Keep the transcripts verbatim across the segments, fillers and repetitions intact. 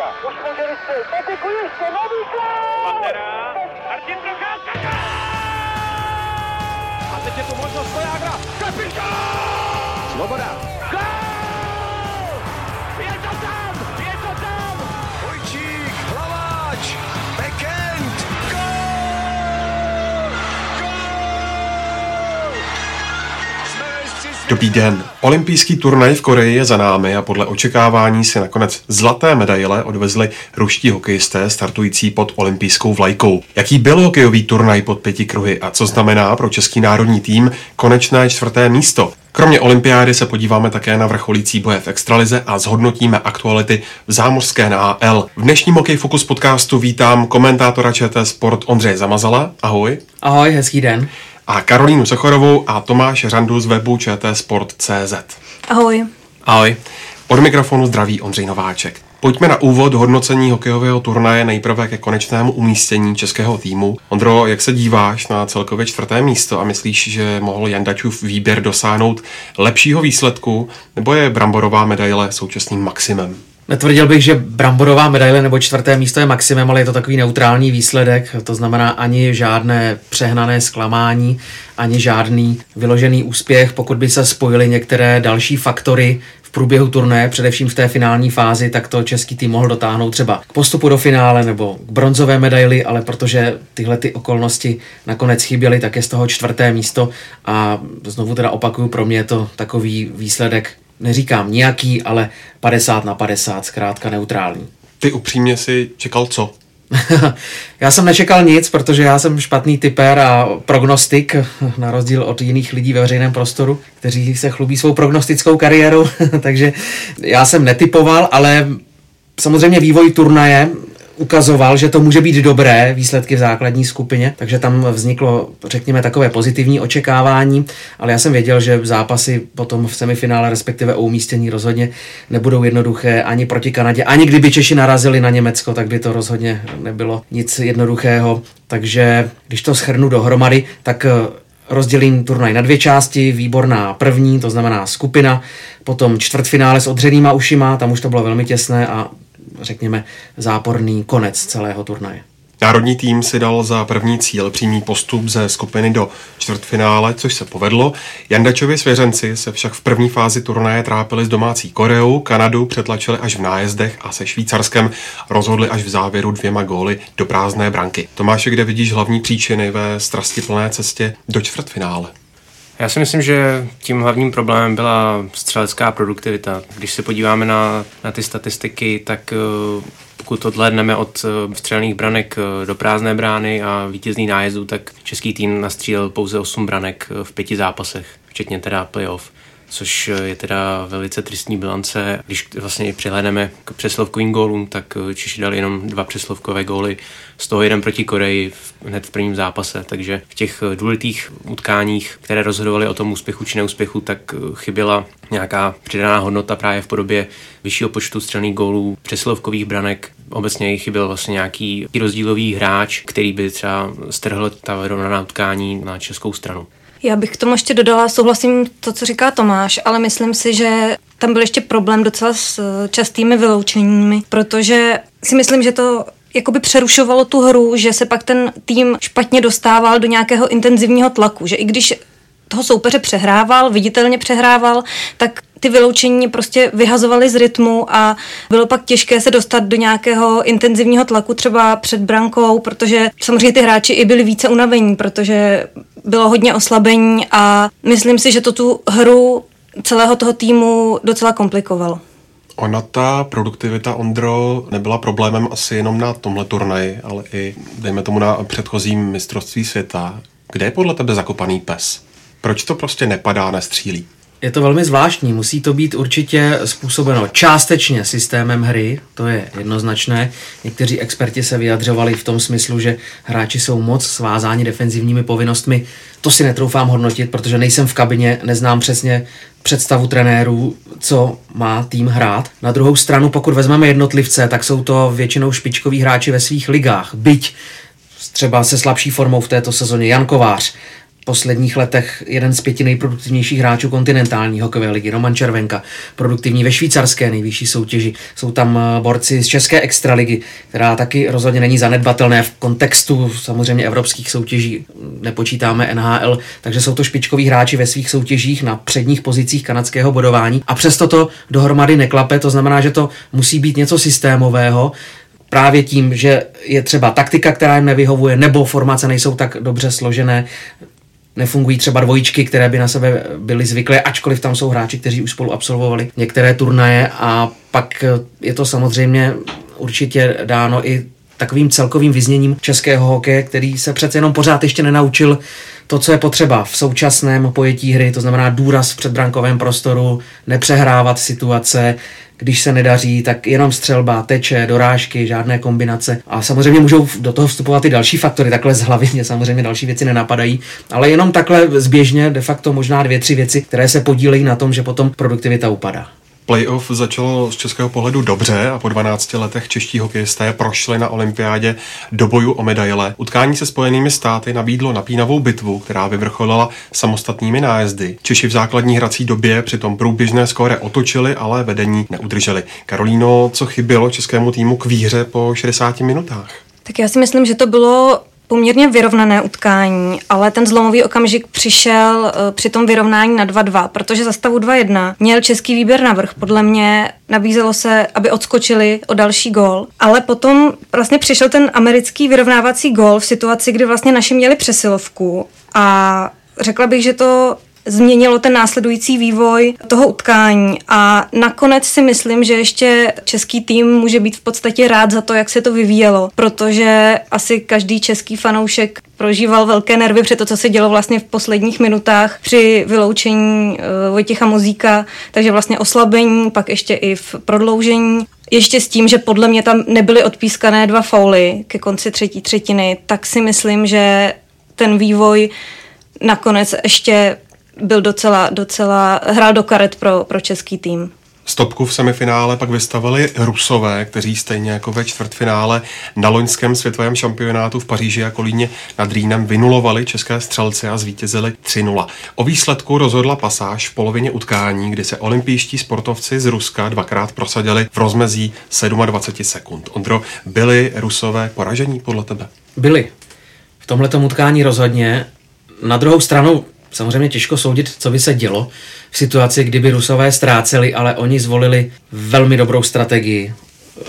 Procházka, uspořili se, patekuje se, nový gól! Pantera, Martin Procházka, gól! A teď je tu možnost pro Jágra, kapitán! Sloboda, gól! Je to tam, je to tam! Vojčík, Hlaváč, Bekend, gól! Gól! Dobrý den. Olympijský turnaj v Koreji je za námi a podle očekávání si nakonec zlaté medaile odvezli ruští hokejisté startující pod olympijskou vlajkou. Jaký byl hokejový turnaj pod pěti kruhy a co znamená pro český národní tým konečné čtvrté místo? Kromě olympiády se podíváme také na vrcholící boje v extralize a zhodnotíme aktuality v zámořské N H L. V dnešním Hokej fokus podcastu vítám komentátora Č T Sport Ondřeje Zamazala. Ahoj. Ahoj, hezký den. A Karolínu Sochorovou a Tomáše Řandu z webu č t sport tečka c z. Ahoj. Ahoj. Od mikrofonu zdraví Ondřej Nováček. Pojďme na úvod hodnocení hokejového turnaje nejprve ke konečnému umístění českého týmu. Ondro, jak se díváš na celkově čtvrté místo a myslíš, že mohl Jandáčův výběr dosáhnout lepšího výsledku, nebo je bramborová medaile současným maximem? Netvrdil bych, že bramborová medaile nebo čtvrté místo je maximum, ale je to takový neutrální výsledek, to znamená ani žádné přehnané zklamání, ani žádný vyložený úspěch, pokud by se spojily některé další faktory v průběhu turnaje, především v té finální fázi, tak to český tým mohl dotáhnout třeba k postupu do finále nebo k bronzové medaili, ale protože tyhle ty okolnosti nakonec chyběly, tak je z toho čtvrté místo a znovu teda opakuju, pro mě je to takový výsledek, neříkám nějaký, ale padesát na padesát, zkrátka neutrální. Ty upřímně si čekal co? Já jsem nečekal nic, protože já jsem špatný tipér a prognostik, na rozdíl od jiných lidí ve veřejném prostoru, kteří se chlubí svou prognostickou kariérou, takže já jsem netipoval, ale samozřejmě vývoj turnaje ukazoval, že to může být dobré, výsledky v základní skupině, takže tam vzniklo, řekněme, takové pozitivní očekávání, ale já jsem věděl, že zápasy potom v semifinále, respektive o umístění rozhodně nebudou jednoduché ani proti Kanadě, ani kdyby Češi narazili na Německo, tak by to rozhodně nebylo nic jednoduchého, takže když to shrnu dohromady, tak rozdělím turnaj na dvě části, výborná první, to znamená skupina, potom čtvrtfinále s odřenýma ušima, tam už to bylo velmi těsné a řekněme, záporný konec celého turnaje. Národní tým si dal za první cíl přímý postup ze skupiny do čtvrtfinále, což se povedlo. Jandačovi svěřenci se však v první fázi turnaje trápili s domácí Koreou, Kanadu přetlačili až v nájezdech a se Švýcarskem rozhodli až v závěru dvěma góly do prázdné branky. Tomáši, kde vidíš hlavní příčiny ve strastiplné cestě do čtvrtfinále? Já si myslím, že tím hlavním problémem byla střelecká produktivita. Když se podíváme na, na ty statistiky, tak pokud odhlédneme od střelných branek do prázdné brány a vítězných nájezdů, tak český tým nastřílel pouze osm branek v pěti zápasech, včetně teda playoff, což je teda velice tristní bilance. Když vlastně přihlédneme k přeslovkovým gólům, tak Češi dali jenom dva přeslovkové góly, z toho jeden proti Koreji hned v prvním zápase. Takže v těch důležitých utkáních, které rozhodovaly o tom úspěchu či neúspěchu, tak chyběla nějaká přidaná hodnota právě v podobě vyššího počtu střelných gólů, přeslovkových branek. Obecně chyběl vlastně nějaký rozdílový hráč, který by třeba strhl ta vyrovnaná utkání na českou stranu. Já bych k tomu ještě dodala, souhlasím to, co říká Tomáš, ale myslím si, že tam byl ještě problém docela s častými vyloučeními, protože si myslím, že to jakoby přerušovalo tu hru, že se pak ten tým špatně dostával do nějakého intenzivního tlaku, že i když toho soupeře přehrával, viditelně přehrával, tak ty vyloučení prostě vyhazovaly z rytmu a bylo pak těžké se dostat do nějakého intenzivního tlaku třeba před brankou, protože samozřejmě ty hráči i byli více unavení, protože bylo hodně oslabení a myslím si, že to tu hru celého toho týmu docela komplikovalo. Ona ta produktivita, Ondro, nebyla problémem asi jenom na tomhle turnaji, ale i dejme tomu na předchozím mistrovství světa. Kde je podle tebe zakopaný pes? Proč to prostě nepadá, nestřílí? Je to velmi zvláštní, musí to být určitě způsobeno částečně systémem hry, to je jednoznačné. Někteří experti se vyjadřovali v tom smyslu, že hráči jsou moc svázáni defenzivními povinnostmi. To si netroufám hodnotit, protože nejsem v kabině, neznám přesně představu trenérů, co má tým hrát. Na druhou stranu, pokud vezmeme jednotlivce, tak jsou to většinou špičkoví hráči ve svých ligách, byť třeba se slabší formou v této sezóně Jan Kovář. posledních letech jeden z pěti nejproduktivnějších hráčů kontinentální hokejové ligy, Roman Červenka, produktivní ve švýcarské nejvyšší soutěži. Jsou tam borci z české extraligy, která taky rozhodně není zanedbatelné v kontextu samozřejmě evropských soutěží, nepočítáme N H L, takže jsou to špičkoví hráči ve svých soutěžích na předních pozicích kanadského bodování a přesto to dohromady neklape, to znamená, že to musí být něco systémového, právě tím, že je třeba taktika, která jim nevyhovuje, nebo formace nejsou tak dobře složené, nefungují třeba dvojičky, které by na sebe byly zvyklé, ačkoliv tam jsou hráči, kteří už spolu absolvovali některé turnaje, a pak je to samozřejmě určitě dáno i takovým celkovým vyzněním českého hokeje, který se přece jenom pořád ještě nenaučil to, co je potřeba v současném pojetí hry, to znamená důraz v předbrankovém prostoru, nepřehrávat situace, když se nedaří, tak jenom střelba, teče, dorážky, žádné kombinace. A samozřejmě můžou do toho vstupovat i další faktory, takhle z hlavy mě samozřejmě další věci nenapadají, ale jenom takhle zběžně de facto možná dvě, tři věci, které se podílejí na tom, že potom produktivita upadá. Playoff začalo z českého pohledu dobře a po dvanácti letech čeští hokejisté prošli na olympiádě do boju o medaile. Utkání se Spojenými státy nabídlo napínavou bitvu, která vyvrcholila samostatnými nájezdy. Češi v základní hrací době přitom průběžné skóre otočili, ale vedení neudrželi. Karolíno, co chybělo českému týmu k výhře po šedesáti minutách? Tak já si myslím, že to bylo poměrně vyrovnané utkání, ale ten zlomový okamžik přišel při tom vyrovnání na dva dva, protože za stavu dva jedna měl český výběr navrch. Podle mě nabízelo se, aby odskočili o další gól, ale potom vlastně přišel ten americký vyrovnávací gól v situaci, kdy vlastně naši měli přesilovku, a řekla bych, že to změnilo ten následující vývoj toho utkání, a nakonec si myslím, že ještě český tým může být v podstatě rád za to, jak se to vyvíjelo, protože asi každý český fanoušek prožíval velké nervy při to, co se dělo vlastně v posledních minutách při vyloučení uh, Vojtěcha Mozíka, takže vlastně oslabení, pak ještě i v prodloužení. Ještě s tím, že podle mě tam nebyly odpískané dva fauly ke konci třetí třetiny, tak si myslím, že ten vývoj nakonec ještě byl docela, docela hrál do karet pro, pro český tým. Stopku v semifinále pak vystavili Rusové, kteří stejně jako ve čtvrtfinále na loňském světovém šampionátu v Paříži a Kolíně nad Rýnem vynulovali české střelce a zvítězili tři nula. O výsledku rozhodla pasáž v polovině utkání, kdy se olympijští sportovci z Ruska dvakrát prosadili v rozmezí dvacet sedm sekund. Ondro, byli Rusové poražení podle tebe? Byli. V tomhletom utkání rozhodně. Na druhou stranu samozřejmě těžko soudit, co by se dělo v situaci, kdyby Rusové ztráceli, ale oni zvolili velmi dobrou strategii,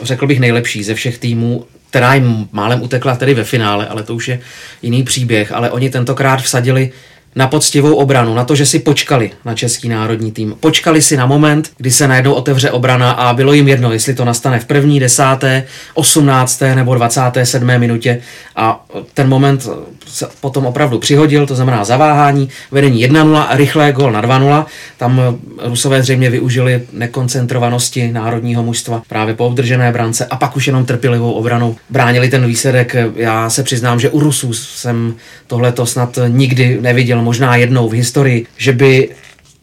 řekl bych nejlepší ze všech týmů, která jim málem utekla tedy ve finále, ale to už je jiný příběh, ale oni tentokrát vsadili na poctivou obranu, na to, že si počkali na český národní tým. Počkali si na moment, kdy se najednou otevře obrana, a bylo jim jedno, jestli to nastane v první, desáté, osmnácté nebo dvacáté sedmé minutě, a ten moment se potom opravdu přihodil, to znamená zaváhání, vedení jedna nula a rychlé gól na dva nula. Tam Rusové zřejmě využili nekoncentrovanosti národního mužstva právě po obdržené brance a pak už jenom trpělivou obranou bránili ten výsledek. Já se přiznám, že u Rusů jsem tohleto snad nikdy neviděl, možná jednou v historii, že by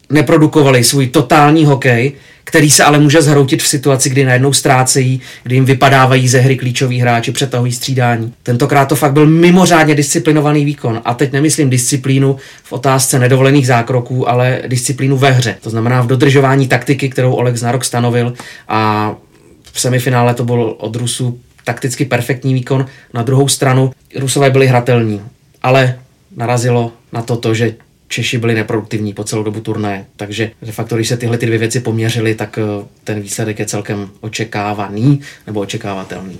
neprodukovali svůj totální hokej, který se ale může zhroutit v situaci, kdy najednou ztrácejí, kdy jim vypadávají ze hry klíčoví hráči, přetahují střídání. Tentokrát to fakt byl mimořádně disciplinovaný výkon. A teď nemyslím disciplínu v otázce nedovolených zákroků, ale disciplínu ve hře. To znamená v dodržování taktiky, kterou Oleg Narok stanovil, a v semifinále to byl od Rusů takticky perfektní výkon. Na druhou stranu Rusové byli hratelní, ale narazilo na to, že Češi byli neproduktivní po celou dobu turnaje. Takže de facto, když se tyhle ty dvě věci poměřily, tak ten výsledek je celkem očekávaný nebo očekávatelný.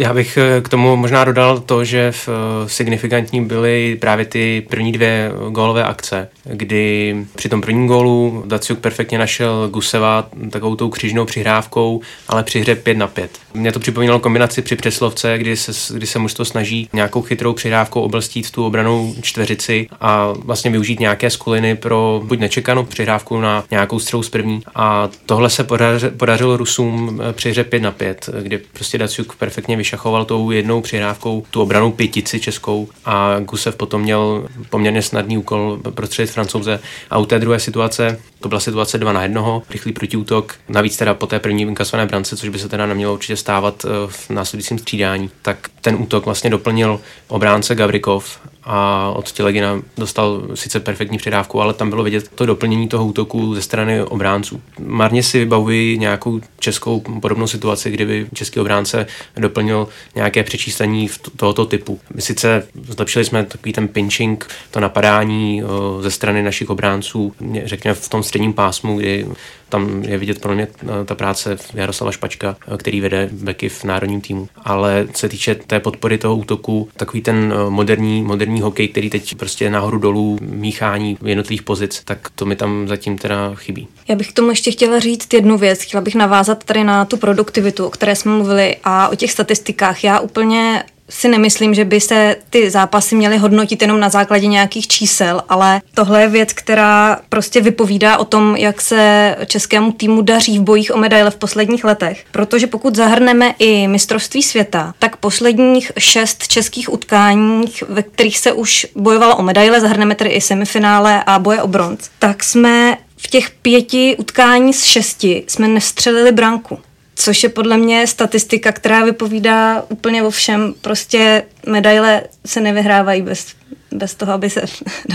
Já bych k tomu možná dodal to, že v signifikantní byly právě ty první dvě gólové akce, kdy při tom prvním gólu Dacuk perfektně našel Guseva takovou tou křížnou přihrávkou, ale při hře pět na pět. Mě to připomínalo kombinaci při přeslovce, kdy se, kdy se mužstvo snaží nějakou chytrou přihrávkou obelstít tu obranou čtveřici a vlastně využít nějaké skuliny pro buď nečekanou přihrávku na nějakou střelu z první. A tohle se podař, podařilo Rusům při hře pět na pět, kdy prostě Dacuk perfektně vyšel šachoval tou jednou přihrávkou tu obranu pětici českou a Gusev potom měl poměrně snadný úkol prostředit Francouze. A u té druhé situace, to byla situace dva na jednoho, rychlý protiútok, navíc teda po té první inkasované brance, což by se teda nemělo určitě stávat v následujícím střídání, tak ten útok vlastně doplnil obránce Gavrikov a od Tělegina dostal sice perfektní předávku, ale tam bylo vidět to doplnění toho útoku ze strany obránců. Marně si vybavuji nějakou českou podobnou situaci, kdyby český obránce doplnil nějaké přečíslení tohoto typu. My sice zlepšili jsme takový ten pinching, to napadání ze strany našich obránců, řekněme v tom středním pásmu, kdy tam je vidět pro mě ta práce Jaroslava Špačka, který vede beky v národním týmu. Ale co se týče té podpory toho útoku, takový ten moderní, moderní hokej, který teď prostě nahoru dolů míchání jednotlivých pozic, tak to mi tam zatím teda chybí. Já bych k tomu ještě chtěla říct jednu věc. Chtěla bych navázat tady na tu produktivitu, o které jsme mluvili, a o těch statistikách. Já úplně si nemyslím, že by se ty zápasy měly hodnotit jenom na základě nějakých čísel, ale tohle je věc, která prostě vypovídá o tom, jak se českému týmu daří v bojích o medaile v posledních letech. Protože pokud zahrneme i mistrovství světa, tak posledních šest českých utkání, ve kterých se už bojovalo o medaile, zahrneme tedy i semifinále a boje o bronz, tak jsme v těch pěti utkání z šesti jsme nevstřelili branku. Což je podle mě statistika, která vypovídá úplně o všem. Prostě medaile se nevyhrávají bez, bez toho, aby se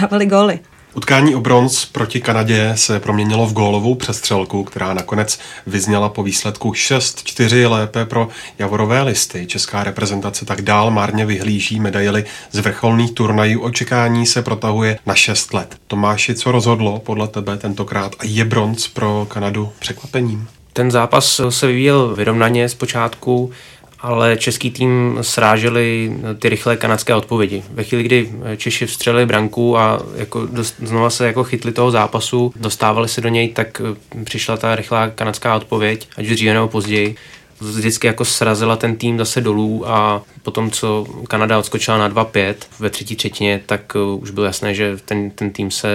dávaly góly. Utkání o bronz proti Kanadě se proměnilo v gólovou přestřelku, která nakonec vyzněla po výsledku šest čtyři lépe pro Javorové listy. Česká reprezentace tak dál marně vyhlíží medaily z vrcholných turnajů. Očekání se protahuje na šest let. Tomáši, co rozhodlo podle tebe tentokrát a je bronz pro Kanadu překvapením? Ten zápas se vyvíjel vyrovnaně zpočátku, ale český tým sráželi ty rychlé kanadské odpovědi. Ve chvíli, kdy Češi vstřelili branku a jako dost, znova se jako chytli toho zápasu, dostávali se do něj, tak přišla ta rychlá kanadská odpověď, ať už dříve nebo později. Vždycky jako srazila ten tým zase dolů a potom, co Kanada odskočila na dva pět ve třetí třetině, tak už bylo jasné, že ten, ten, tým se,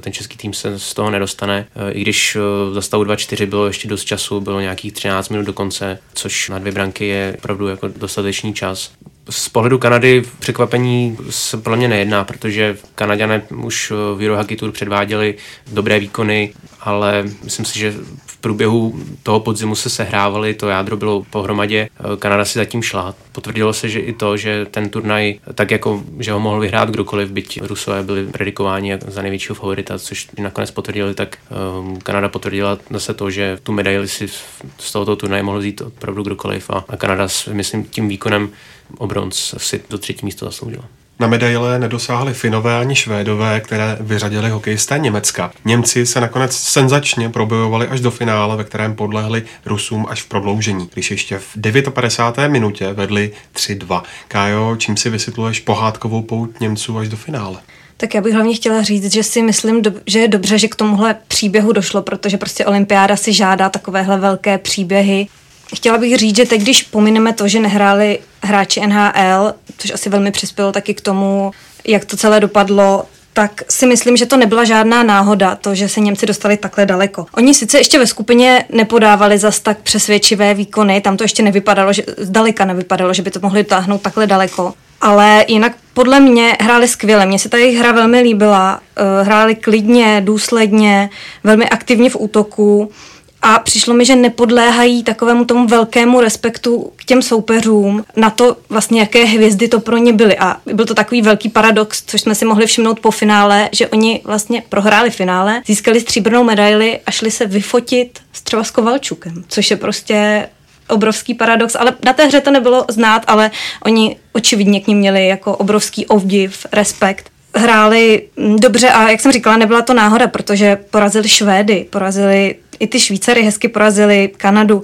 ten český tým se z toho nedostane. I když za stavu dva čtyři bylo ještě dost času, bylo nějakých třináct minut do konce, což na dvě branky je opravdu jako dostatečný čas. Z pohledu Kanady překvapení se pro mě nejedná, protože Kanaďané už v Eurohockey Tour předváděli dobré výkony, ale myslím si, že v průběhu toho podzimu se sehrávali, to jádro bylo pohromadě, Kanada si zatím šla. Potvrdilo se, že i to, že ten turnaj, tak jako, že ho mohl vyhrát kdokoliv, byť Rusové byli predikováni za největšího favorita, což nakonec potvrdili, tak Kanada potvrdila zase to, že tu medaili si z tohoto turnaje mohl vzít opravdu kdokoliv a Kanada s, myslím, tím výkonem o bronz si do třetí místo zasloužila. Na medaile nedosáhli Finové ani Švédové, které vyřadili hokejisté Německa. Němci se nakonec senzačně probojovali až do finále, ve kterém podlehli Rusům až v prodloužení, když ještě v devadesáté páté minutě vedli tři dva. Kájo, čím si vysvětluješ pohádkovou pouť Němců až do finále? Tak já bych hlavně chtěla říct, že si myslím, že je dobře, že k tomuhle příběhu došlo, protože prostě olympiáda si žádá takovéhle velké příběhy. Chtěla bych říct, že teď, když pomineme to, že nehráli hráči N H L, což asi velmi přispělo taky k tomu, jak to celé dopadlo, tak si myslím, že to nebyla žádná náhoda, to, že se Němci dostali takhle daleko. Oni sice ještě ve skupině nepodávali zas tak přesvědčivé výkony, tam to ještě nevypadalo, že, zdaleka nevypadalo, že by to mohli dotáhnout takhle daleko. Ale jinak podle mě hráli skvěle. Mně se ta jejich hra velmi líbila. Hráli klidně, důsledně, velmi aktivně v útoku. A přišlo mi, že nepodléhají takovému tomu velkému respektu k těm soupeřům na to, vlastně jaké hvězdy to pro ně byly. A byl to takový velký paradox, což jsme si mohli všimnout po finále, že oni vlastně prohráli finále, získali stříbrnou medaili a šli se vyfotit s třeba s Kovalčukem, což je prostě obrovský paradox, ale na té hře to nebylo znát, ale oni očividně k nim měli jako obrovský obdiv, respekt. Hráli dobře a jak jsem říkala, nebyla to náhoda, protože porazili Švédy, porazili i ty Švýcary, hezky porazili Kanadu.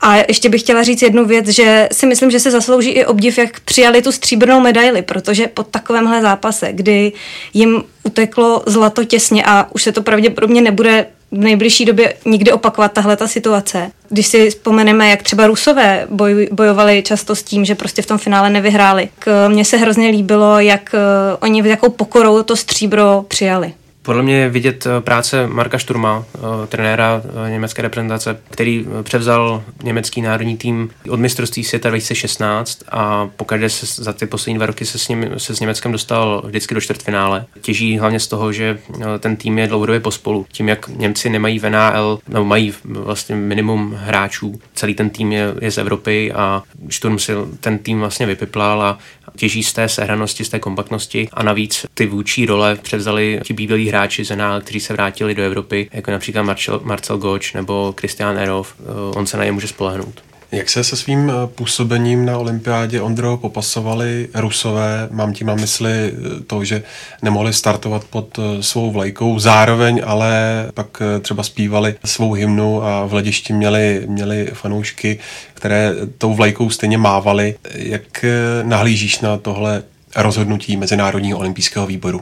A ještě bych chtěla říct jednu věc, že si myslím, že se zaslouží i obdiv, jak přijali tu stříbrnou medaili, protože po takovémhle zápase, kdy jim uteklo zlato těsně a už se to pravděpodobně nebude v nejbližší době nikdy opakovat tahle ta situace. Když si vzpomeneme, jak třeba Rusové boj, bojovali často s tím, že prostě v tom finále nevyhráli. Mně se hrozně líbilo, jak oni s jakou pokorou to stříbro přijali. Podle mě je vidět práce Marka Šturma, trenéra německé reprezentace, který převzal německý národní tým od mistrovství světa dva tisíce šestnáct a pokaždé se za ty poslední dva roky se s, ním, se s Německem dostal vždycky do čtvrtfinále. Těží hlavně z toho, že ten tým je dlouhodobě pospolu. Tím, jak Němci nemají v N H L, nebo mají vlastně minimum hráčů, celý ten tým je, je z Evropy a Šturm si ten tým vlastně vypiplal a těží z té sehranosti, z té kompaktnosti a navíc ty vůči role převzali ti bývalí hráči z N H L, kteří se vrátili do Evropy, jako například Marcel, Marcel Goč nebo Christian Erov. On se na ně může spolehnout. Jak se se svým působením na olympiádě, Ondro, popasovali Rusové? Mám tím na mysli to, že nemohli startovat pod svou vlajkou, zároveň ale pak třeba zpívali svou hymnu a v hledišti měli, měli fanoušky, které tou vlajkou stejně mávali. Jak nahlížíš na tohle rozhodnutí Mezinárodního olympijského výboru?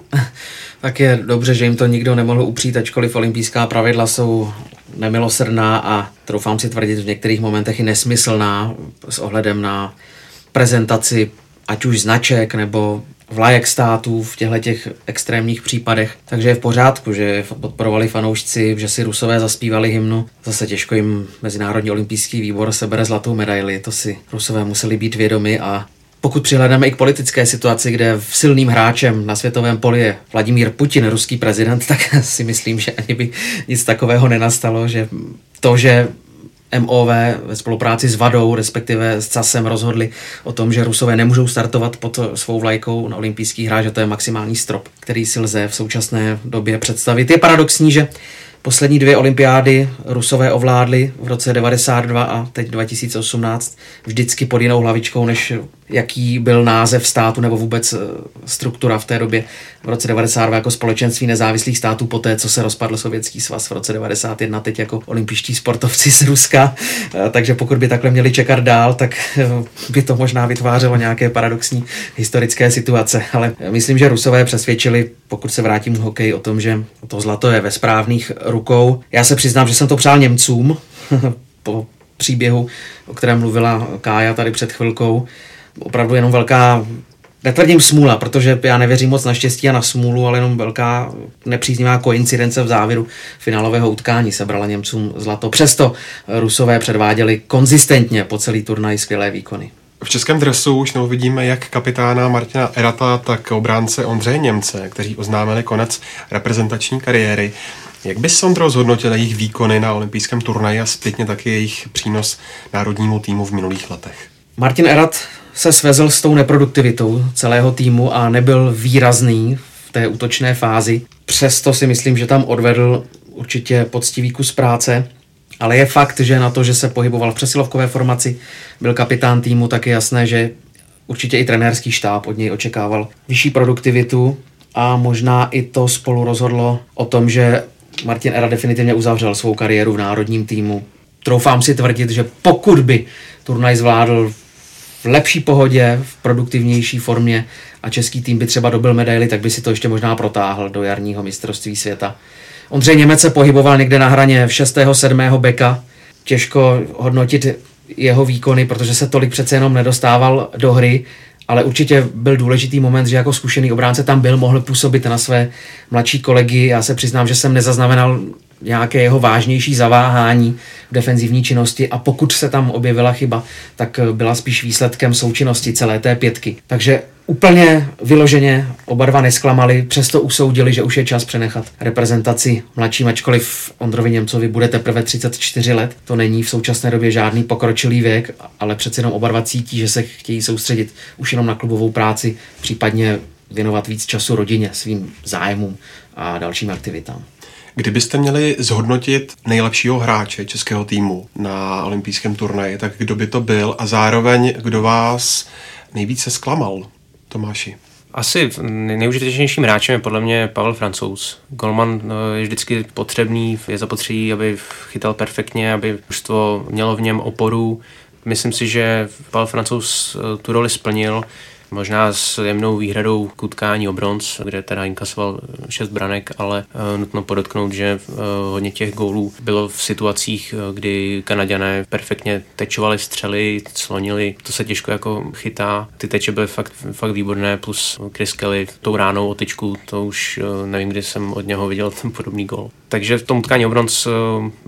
Tak je dobře, že jim to nikdo nemohl upřít, ačkoliv olympijská pravidla jsou nemilosrdná a troufám si tvrdit v některých momentech i nesmyslná s ohledem na prezentaci ať už značek nebo vlajek států v těchto těch extrémních případech. Takže je v pořádku, že podporovali fanoušci, že si Rusové zaspívali hymnu. Zase těžko jim Mezinárodní olympijský výbor sebere zlatou medaili, to si Rusové museli být vědomi. A pokud přihlédneme i k politické situaci, kde silným hráčem na světovém poli je Vladimír Putin, ruský prezident, tak si myslím, že ani by nic takového nenastalo, že to, že M O V ve spolupráci s Vadou, respektive s CASem rozhodli o tom, že Rusové nemůžou startovat pod svou vlajkou na olympijských hrách, že to je maximální strop, který si lze v současné době představit. Je paradoxní, že poslední dvě olympiády Rusové ovládli v roce devadesát dva a teď dva tisíce osmnáct vždycky pod jinou hlavičkou, než jaký byl název státu nebo vůbec struktura v té době. V roce devadesát dva jako Společenství nezávislých států poté, co se rozpadl Sovětský svaz v roce devadesát jedna, teď jako olympijští sportovci z Ruska. Takže pokud by takhle měli čekat dál, tak by to možná vytvářelo nějaké paradoxní historické situace. Ale myslím, že Rusové přesvědčili, pokud se vrátím k hokeji, o tom, že to zlato je ve správných rukou. Já se přiznám, že jsem to přál Němcům po příběhu, o kterém mluvila Kája tady před chvilkou. Opravdu jenom velká, netvrdím smůla, protože já nevěřím moc na štěstí a na smůlu, ale jenom velká nepříznivá koincidence v závěru finálového utkání sebrala Němcům zlato. Přesto Rusové předváděli konzistentně po celý turnaj skvělé výkony. V českém dresu už neuvidíme jak kapitána Martina Erata, tak obránce Ondřeje Němce, kteří oznámili konec reprezentační kariéry. Jak bys, Ondro, zhodnotil jejich výkony na olympijském turnaji a zpětně taky jejich přínos národnímu týmu v minulých letech? Martin Erat se svezl s tou neproduktivitou celého týmu a nebyl výrazný v té útočné fázi. Přesto si myslím, že tam odvedl určitě poctivý kus práce. Ale je fakt, že na to, že se pohyboval v přesilovkové formaci, byl kapitán týmu, tak je jasné, že určitě i trenérský štáb od něj očekával vyšší produktivitu a možná i to spolu rozhodlo o tom, že Martin Erat definitivně uzavřel svou kariéru v národním týmu. Troufám si tvrdit, že pokud by turnaj zvládl v lepší pohodě, v produktivnější formě a český tým by třeba dobil medaili, tak by si to ještě možná protáhl do jarního mistrovství světa. Ondřej Němec se pohyboval někde na hraně šestého sedmého beka. Těžko hodnotit jeho výkony, protože se tolik přece jenom nedostával do hry, ale určitě byl důležitý moment, že jako zkušený obránce tam byl, mohl působit na své mladší kolegy. Já se přiznám, že jsem nezaznamenal nějaké jeho vážnější zaváhání v defenzivní činnosti a pokud se tam objevila chyba, tak byla spíš výsledkem součinnosti celé té pětky. Takže úplně vyloženě oba dva nesklamali, přesto usoudili, že už je čas přenechat reprezentaci mladším, ačkoliv Ondrovi Němcovi bude teprve třicet čtyři let. To není v současné době žádný pokročilý věk, ale přece jenom oba dva cítí, že se chtějí soustředit už jenom na klubovou práci, případně věnovat víc času rodině, svým zájmům a dalším aktivitám. Kdybyste měli zhodnotit nejlepšího hráče českého týmu na olympijském turnaji, tak kdo by to byl a zároveň kdo vás nejvíce zklamal, Tomáši? Asi nejužitečnějším hráčem je podle mě Pavel Francouz. Golman je vždycky potřebný, je zapotřebí, aby chytal perfektně, aby mužstvo mělo v něm oporu. Myslím si, že Pavel Francouz tu roli splnil. možná s jemnou výhradou k utkání o bronz, kde teda inkasoval šest branek, ale nutno podotknout, že hodně těch gólů bylo v situacích, kdy Kanaďané perfektně tečovali střely, clonili, to se těžko jako chytá. Ty teče byly fakt, fakt výborné, plus Chris Kelly tou ránou o tyčku, to už nevím, kdy jsem od něho viděl ten podobný gól. Takže v tom utkání o bronz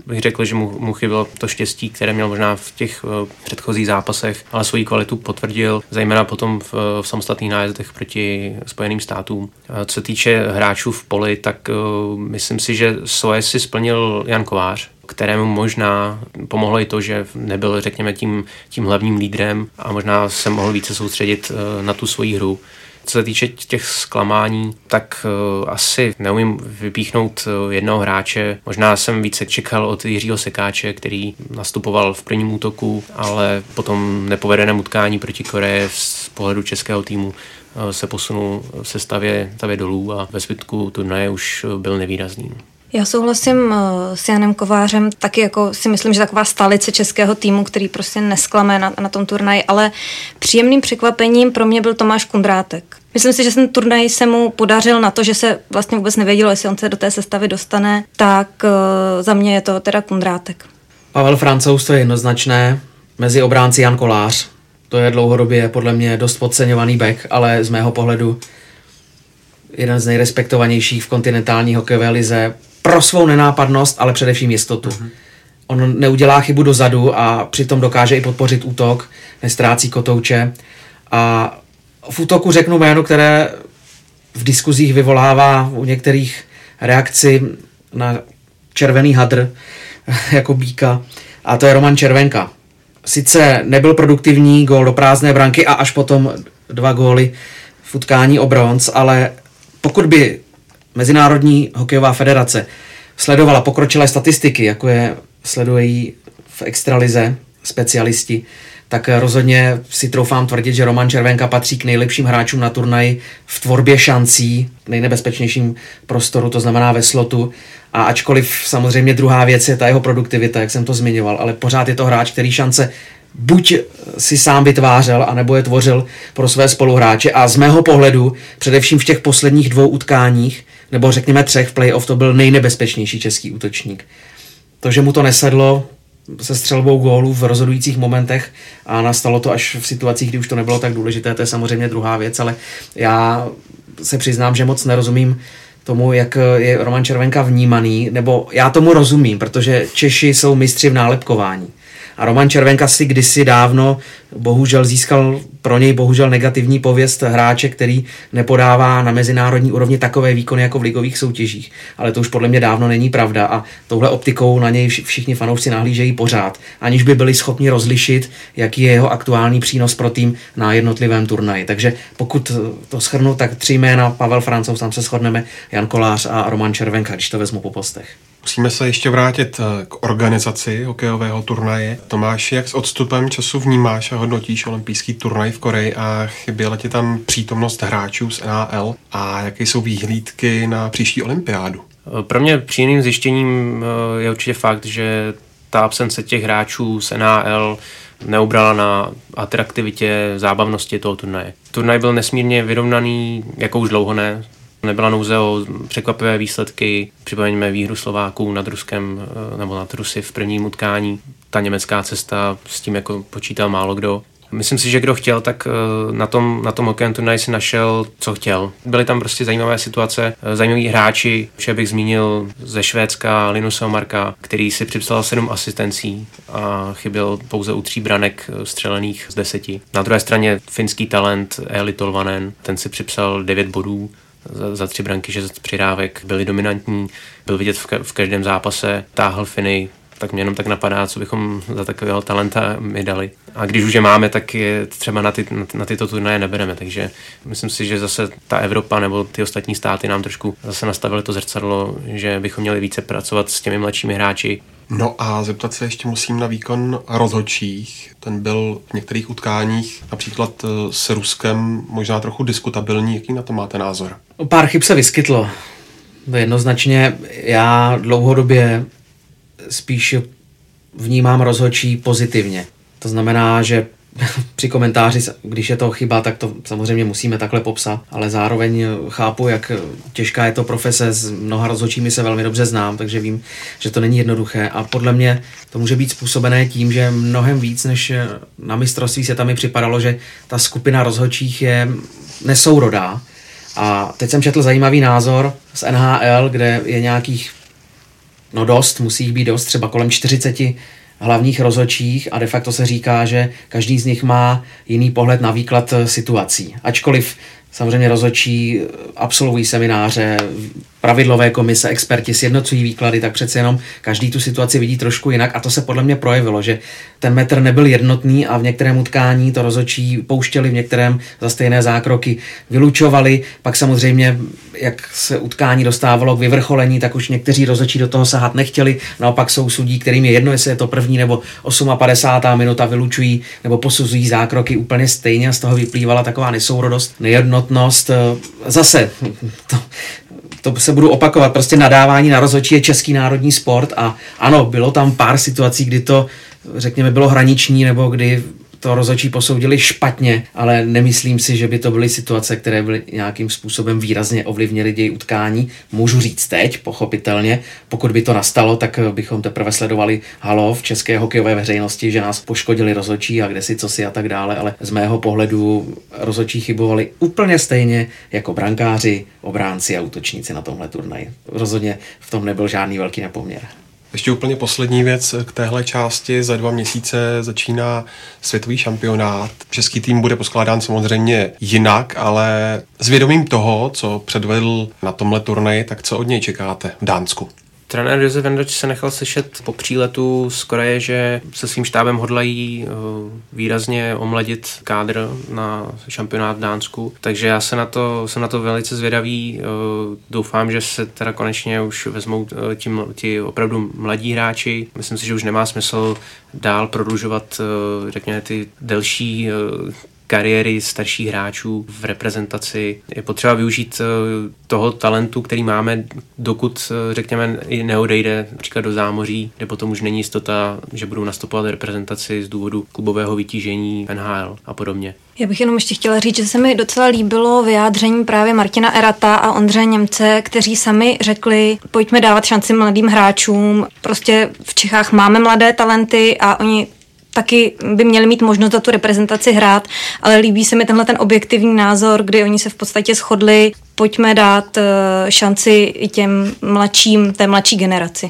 bych řekl, že mu, mu chybilo to štěstí, které měl možná v těch předchozích zápasech, ale svoji kvalitu potvrdil, zejména potom v, v samostatných nájezdech proti Spojeným státům. Co se týče hráčů v poli, tak uh, myslím si, že svoje si splnil Jan Kovář, kterému možná pomohlo i to, že nebyl, řekněme, tím, tím hlavním lídrem a možná se mohl více soustředit uh, na tu svoji hru. Co se týče těch zklamání, tak uh, asi neumím vypíchnout uh, jednoho hráče. Možná jsem více čekal od Jiřího Sekáče, který nastupoval v prvním útoku, ale po tom nepovedeném utkání proti Koreji z pohledu českého týmu uh, se posunul v sestavě, stavě dolů a ve zbytku turnaje už byl nevýrazný. Já souhlasím s Janem Kovářem, taky jako si myslím, že taková stálice českého týmu, který prostě nesklame na, na tom turnaji, ale příjemným překvapením pro mě byl Tomáš Kundrátek. Myslím si, že ten turnaj se mu podařil na to, že se vlastně vůbec nevědělo, jestli on se do té sestavy dostane, tak za mě je to teda Kundrátek. Pavel Francouz, to je jednoznačné, mezi obránci Jan Kolář, to je dlouhodobě podle mě dost podceňovaný bek, ale z mého pohledu jeden z nejrespektovanějších v kontinentální hokejové lize, pro svou nenápadnost, ale především jistotu. Uh-huh. On neudělá chybu dozadu a přitom dokáže i podpořit útok, nestrácí kotouče. A v útoku řeknu jméno, které v diskuzích vyvolává u některých reakci na červený hadr jako býka, a to je Roman Červenka. Sice nebyl produktivní, gól do prázdné branky a až potom dva góly v utkání o bronz, ale pokud by Mezinárodní hokejová federace sledovala pokročilé statistiky, jako je sledují v extralize specialisti, tak rozhodně si troufám tvrdit, že Roman Červenka patří k nejlepším hráčům na turnaji v tvorbě šancí, v nejnebezpečnějším prostoru, to znamená ve slotu. A ačkoliv samozřejmě druhá věc je ta jeho produktivita, jak jsem to zmiňoval, ale pořád je to hráč, který šance buď si sám vytvářel, anebo je tvořil pro své spoluhráče. A z mého pohledu, především v těch posledních dvou utkáních, nebo řekněme třech v playoff, to byl nejnebezpečnější český útočník. To, že mu to nesedlo se střelbou gólů v rozhodujících momentech a nastalo to až v situacích, kdy už to nebylo tak důležité, to je samozřejmě druhá věc, ale já se přiznám, že moc nerozumím tomu, jak je Roman Červenka vnímaný, nebo já tomu rozumím, protože Češi jsou mistři v nálepkování. A Roman Červenka si kdysi dávno bohužel získal pro něj bohužel negativní pověst hráče, který nepodává na mezinárodní úrovni takové výkony jako v ligových soutěžích. Ale to už podle mě dávno není pravda a touhle optikou na něj všichni fanoušci nahlížejí pořád, aniž by byli schopni rozlišit, jaký je jeho aktuální přínos pro tým na jednotlivém turnaji. Takže pokud to shrnu, tak tři jména: Pavel Francouz, tam se shodneme, Jan Kolář a Roman Červenka, když to vezmu po postech. Musíme se ještě vrátit k organizaci hokejového turnaje. Tomáš, jak s odstupem času vnímáš a hodnotíš olympijský turnaj v Koreji a chyběla ti tam přítomnost hráčů z N H L a jaké jsou výhlídky na příští olympiádu? Pro mě příjemným zjištěním je určitě fakt, že ta absence těch hráčů z N H L neubrala na atraktivitě, zábavnosti toho turnaje. Turnaj byl nesmírně vyrovnaný, jako už dlouho ne. Nebyla nouze o překvapivé výsledky, připomeňme výhru Slováků nad Ruskem nebo nad Rusy v prvním utkání. Ta německá cesta, s tím jako počítal málo kdo. Myslím si, že kdo chtěl, tak na tom, na tom hokejovém turnaji si našel, co chtěl. Byly tam prostě zajímavé situace, zajímaví hráči, že bych zmínil ze Švédska Linuse Omarka, který si připsal sedm asistencí a chyběl pouze u tří branek střelených z deseti. Na druhé straně finský talent Eeli Tolvanen, ten si připsal devět bodů. Za, za tři branky, že přidávek, byli dominantní, byl vidět v, ka- v každém zápase, táhl Finy, tak mě jenom tak napadá, co bychom za takového talenta mi dali. A když už je máme, tak je třeba na, ty, na tyto turnaje nebereme, takže myslím si, že zase ta Evropa nebo ty ostatní státy nám trošku zase nastavili to zrcadlo, že bychom měli více pracovat s těmi mladšími hráči. No a zeptat se ještě musím na výkon rozhodčích. Ten byl v některých utkáních, například s Ruskem, možná trochu diskutabilní. Jaký na to máte názor? Pár chyb se vyskytlo. Jednoznačně já dlouhodobě spíš vnímám rozhodčí pozitivně. To znamená, že při komentáři, když je to chyba, tak to samozřejmě musíme takhle popsat, ale zároveň chápu, jak těžká je to profese, s mnoha rozhodčími se velmi dobře znám, takže vím, že to není jednoduché a podle mě to může být způsobené tím, že mnohem víc než na mistrovství se tam i připadalo, že ta skupina rozhodčích je nesourodá. A teď jsem četl zajímavý názor z N H L, kde je nějakých, no dost, musí jich být dost, třeba kolem čtyřiceti hlavních rozhodčích a de facto se říká, že každý z nich má jiný pohled na výklad situací. Ačkoliv samozřejmě rozhodčí absolvují semináře, pravidlové komise, experti sjednocují výklady, tak přece jenom každý tu situaci vidí trošku jinak a to se podle mě projevilo, že ten metr nebyl jednotný a v některém utkání to rozhodčí pouštěli, v některém za stejné zákroky vylučovali, pak samozřejmě, jak se utkání dostávalo k vyvrcholení, tak už někteří rozhodčí do toho sahat nechtěli, naopak jsou sudí, kterým je jedno, jestli je to první nebo padesátá osmá minuta, vylučují nebo posuzují zákroky úplně stejně a z toho vyplývala taková nesourodost, nejednotnost. Zase to, to se budu opakovat, prostě nadávání na rozhodčí je český národní sport a ano, bylo tam pár situací, kdy to, řekněme, bylo hraniční nebo kdy to rozhodčí posoudili špatně, ale nemyslím si, že by to byly situace, které byly nějakým způsobem výrazně ovlivněny děj utkání. Můžu říct teď, pochopitelně, pokud by to nastalo, tak bychom teprve sledovali halo v české hokejové veřejnosti, že nás poškodili rozhodčí a kdesi cosi a tak dále, ale z mého pohledu rozhodčí chybovali úplně stejně jako brankáři, obránci a útočníci na tomhle turnaji. Rozhodně v tom nebyl žádný velký nepoměr. Ještě úplně poslední věc k téhle části. Za dva měsíce začíná světový šampionát. Český tým bude poskládán samozřejmě jinak, ale s vědomím toho, co předvedl na tomhle turnaji, tak co od něj čekáte v Dánsku? Trenér Josef Jandáč se nechal slyšet po příletu z Koreje, že se svým štábem hodlají výrazně omladit kádr na šampionát v Dánsku. Takže já se na to, jsem na to velice zvědavý. Doufám, že se teda konečně už vezmou tím, ti opravdu mladí hráči. Myslím si, že už nemá smysl dál prodlužovat, řekněme, ty delší kariéry starších hráčů v reprezentaci. Je potřeba využít toho talentu, který máme, dokud, řekněme, neodejde například do zámoří, kde potom už není jistota, že budou nastupovat reprezentaci z důvodu klubového vytížení, N H L a podobně. Já bych jenom ještě chtěla říct, že se mi docela líbilo vyjádření právě Martina Erata a Ondřeje Němce, kteří sami řekli, pojďme dávat šanci mladým hráčům. Prostě v Čechách máme mladé talenty a oni taky by měli mít možnost za tu reprezentaci hrát, ale líbí se mi tenhle ten objektivní názor, kdy oni se v podstatě shodli, pojďme dát šanci i těm mladším, té mladší generaci.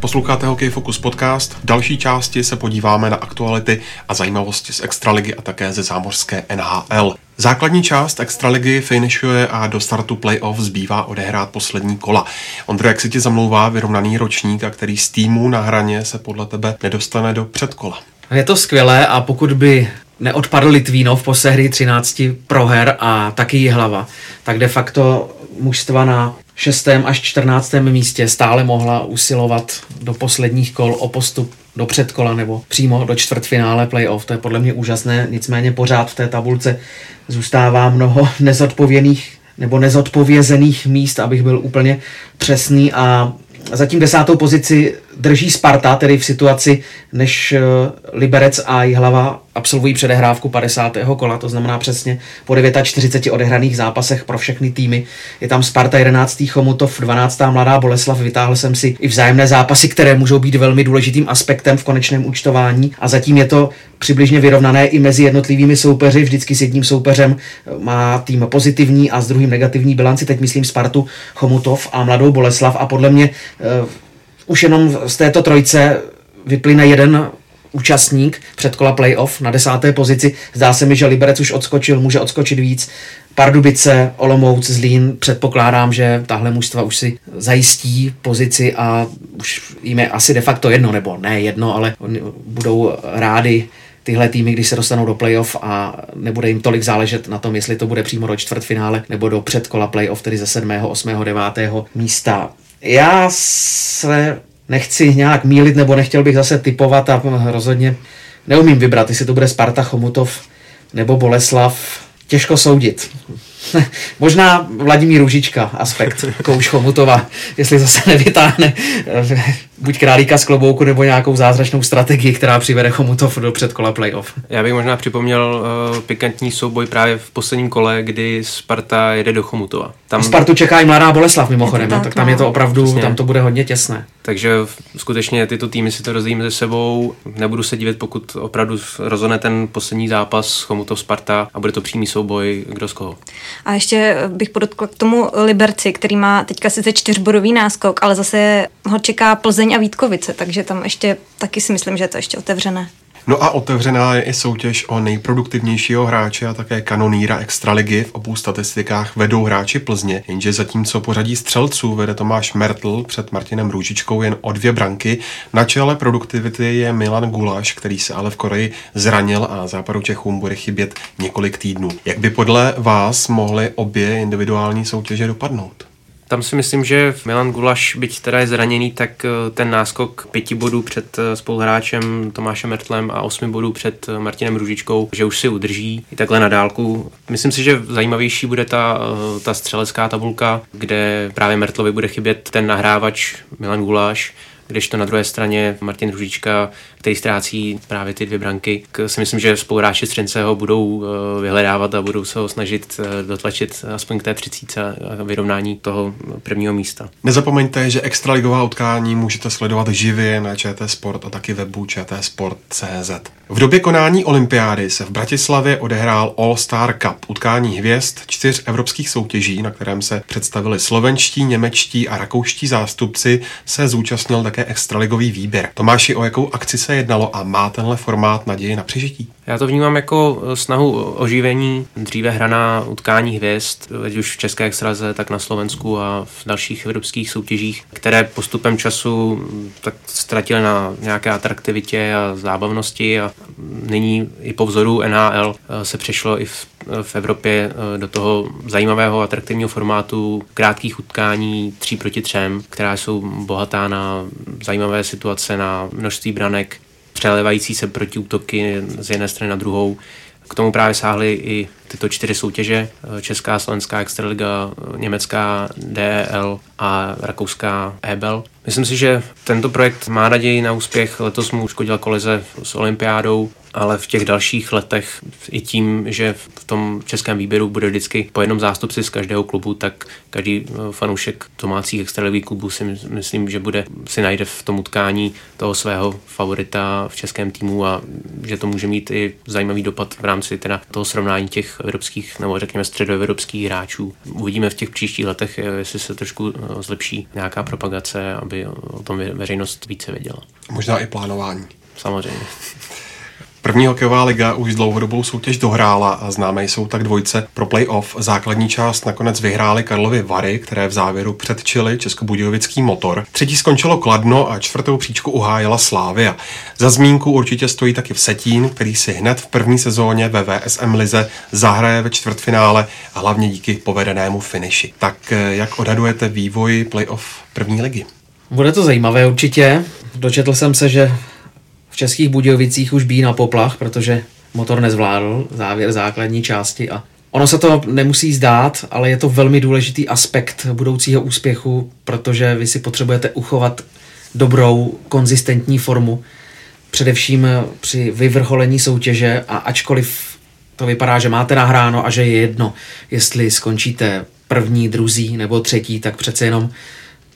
Posloucháte Hokej Fokus podcast. V další části se podíváme na aktuality a zajímavosti z extraligy a také ze zámořské N H L. Základní část extraligy finišuje a do startu playoff zbývá odehrát poslední kola. Ondro, jak se ti zamlouvá vyrovnaný ročník, a který z týmů na hraně se podle tebe nedostane do předkola? Je to skvělé a pokud by neodpadl Litvínov po sérii třinácti proher a taky Jihlava, tak de facto mužstva na šestém až čtrnáctém místě stále mohla usilovat do posledních kol o postup do předkola nebo přímo do čtvrtfinále playoff. To je podle mě úžasné, nicméně pořád v té tabulce zůstává mnoho nezodpovědných nebo nezodpovězených míst, abych byl úplně přesný, a zatím desátou pozici drží Sparta, tedy v situaci, než Liberec a Jihlava absolvují předehrávku padesátého kola, to znamená přesně po čtyřiceti devíti odehraných zápasech pro všechny týmy. Je tam Sparta jedenáctý Chomutov, dvanáctá Mladá Boleslav, vytáhl jsem si i vzájemné zápasy, které můžou být velmi důležitým aspektem v konečném účtování a zatím je to přibližně vyrovnané i mezi jednotlivými soupeři, vždycky s jedním soupeřem má tým pozitivní a s druhým negativní bilanci, teď myslím Spartu, Chomutov a Mladou Boleslav a podle mě už jenom z této trojice vyplyne jeden účastník předkola playoff na desáté pozici. Zdá se mi, že Liberec už odskočil, může odskočit víc. Pardubice, Olomouc, Zlín, předpokládám, že tahle mužstva už si zajistí pozici a už jim je asi de facto jedno, nebo ne jedno, ale budou rádi tyhle týmy, když se dostanou do playoff a nebude jim tolik záležet na tom, jestli to bude přímo do čtvrtfinále nebo do předkola playoff, tedy ze sedmého, osmého, devátého místa. Já se nechci nějak mýlit, nebo nechtěl bych zase tipovat a rozhodně neumím vybrat, jestli to bude Sparta, Chomutov, nebo Boleslav, těžko soudit. Možná Vladimír Růžička, aspekt kouč Chomutova, jestli zase nevytáhne buď králíka z klobouku nebo nějakou zázračnou strategii, která přivede Chomutov do předkola playoff. Já bych možná připomněl uh, pikantní souboj právě v posledním kole, kdy Sparta jede do Chomutova. Tam... Spartu čeká i Mladá Boleslav mimochodem, tak, tak tam no, je to opravdu, přesně. Tam to bude hodně těsné. Takže skutečně tyto týmy si to rozdílí mezi sebou. Nebudu se divit, pokud opravdu rozhodne ten poslední zápas Chomutov Sparta a bude to přímý souboj kdo z koho. A ještě bych podotkla k tomu Liberci, který má teďka sice čtyřbodový náskok, ale zase ho čeká Plzeň a Vítkovice, takže tam ještě taky si myslím, že je to ještě otevřené. No a otevřená je i soutěž o nejproduktivnějšího hráče a také kanonýra extraligy. V obou statistikách vedou hráči Plzně, jenže zatímco pořadí střelců vede Tomáš Mertl před Martinem Růžičkou jen o dvě branky, na čele produktivity je Milan Guláš, který se ale v Koreji zranil a západu Čechům bude chybět několik týdnů. Jak by podle vás mohly obě individuální soutěže dopadnout? Tam si myslím, že Milan Gulaš, byť teda je zraněný, tak ten náskok pěti bodů před spoluhráčem Tomášem Mertlem a osmi bodů před Martinem Růžičkou, že už si udrží i takhle na dálku. Myslím si, že zajímavější bude ta, ta střelecká tabulka, kde právě Mertlovi bude chybět ten nahrávač Milan Gulaš, kdežto na druhé straně Martin Růžička, který ztrácí právě ty dvě branky. Si myslím, že spoluhráči Střince ho budou vyhledávat a budou se ho snažit dotlačit aspoň k té třicítce a vyrovnání toho prvního místa. Nezapomeňte, že extraligová utkání můžete sledovat živě na ČT Sport a taky webu cé té sport tečka cé zet. V době konání olympiády se v Bratislavě odehrál All Star Cup, utkání hvězd čtyř evropských soutěží, na kterém se představili slovenští, němečtí a rakouští zástupci, se zúčastnil také extraligový výběr. Tomáši, o jakou akci se jednalo a má tenhle formát naději na přežití? Já to vnímám jako snahu oživení dříve hraná utkání hvězd, ať už v české extralize, tak na Slovensku a v dalších evropských soutěžích, které postupem času tak ztratily na nějaké atraktivitě a zábavnosti a nyní i po vzoru N H L se přešlo i v, v Evropě do toho zajímavého atraktivního formátu krátkých utkání tří proti třem, která jsou bohatá na zajímavé situace, na množství branek, přelévající se protiútoky z jedné strany na druhou. K tomu právě sáhly i tyto čtyři soutěže, česká, slovenská extraliga, německá D E L a rakouská E B E L. Myslím si, že tento projekt má naději na úspěch. Letos mu uškodila kolize s olympiádou, ale v těch dalších letech i tím, že v tom českém výběru bude vždycky po jednom zástupci z každého klubu, tak každý fanoušek domácích extraligových klubů si myslím, že bude si najde v tom utkání toho svého favorita v českém týmu a že to může mít i zajímavý dopad v rámci teda toho srovnání těch evropských nebo řekněme středoevropských hráčů. Uvidíme v těch příštích letech, jestli se trošku zlepší nějaká propagace, aby o tom veřejnost více věděla. Možná i plánování. Samozřejmě. První hokejová liga už dlouhodobou soutěž dohrála a známé jsou tak dvojce pro playoff. Základní část nakonec vyhrály Karlovy Vary, které v závěru předčily českobudějovický Motor. Třetí skončilo Kladno a čtvrtou příčku uhájila Slávia. Za zmínku určitě stojí taky Vsetín, který si hned v první sezóně ve V S M lize zahraje ve čtvrtfinále a hlavně díky povedenému finiši. Tak jak odhadujete vývoj playoff první ligy? Bude to zajímavé určitě. Dočetl jsem se, že v Českých Budějovicích už bíjí na poplach, protože Motor nezvládl závěr základní části a ono se to nemusí zdát, ale je to velmi důležitý aspekt budoucího úspěchu, protože vy si potřebujete uchovat dobrou, konzistentní formu, především při vyvrcholení soutěže a ačkoliv to vypadá, že máte nahráno a že je jedno, jestli skončíte první, druzí nebo třetí, tak přece jenom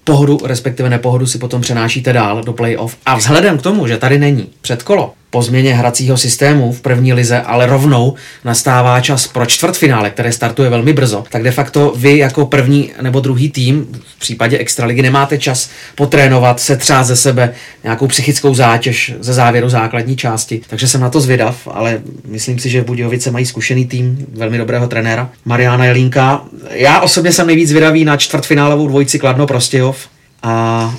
pohodu, respektive nepohodu si potom přenášíte dál do playoff. A vzhledem k tomu, že tady není předkolo po změně hracího systému v první lize, ale rovnou nastává čas pro čtvrtfinále, které startuje velmi brzo, tak de facto vy jako první nebo druhý tým v případě extraligy nemáte čas potrénovat, setřát ze sebe nějakou psychickou zátěž ze závěru základní části. Takže jsem na to zvědav, ale myslím si, že v Budějovice mají zkušený tým, velmi dobrého trenéra Mariána Jelínka. Já osobně jsem nejvíc zvědavý na čtvrtfinálovou dvojici Kladno Prostějov a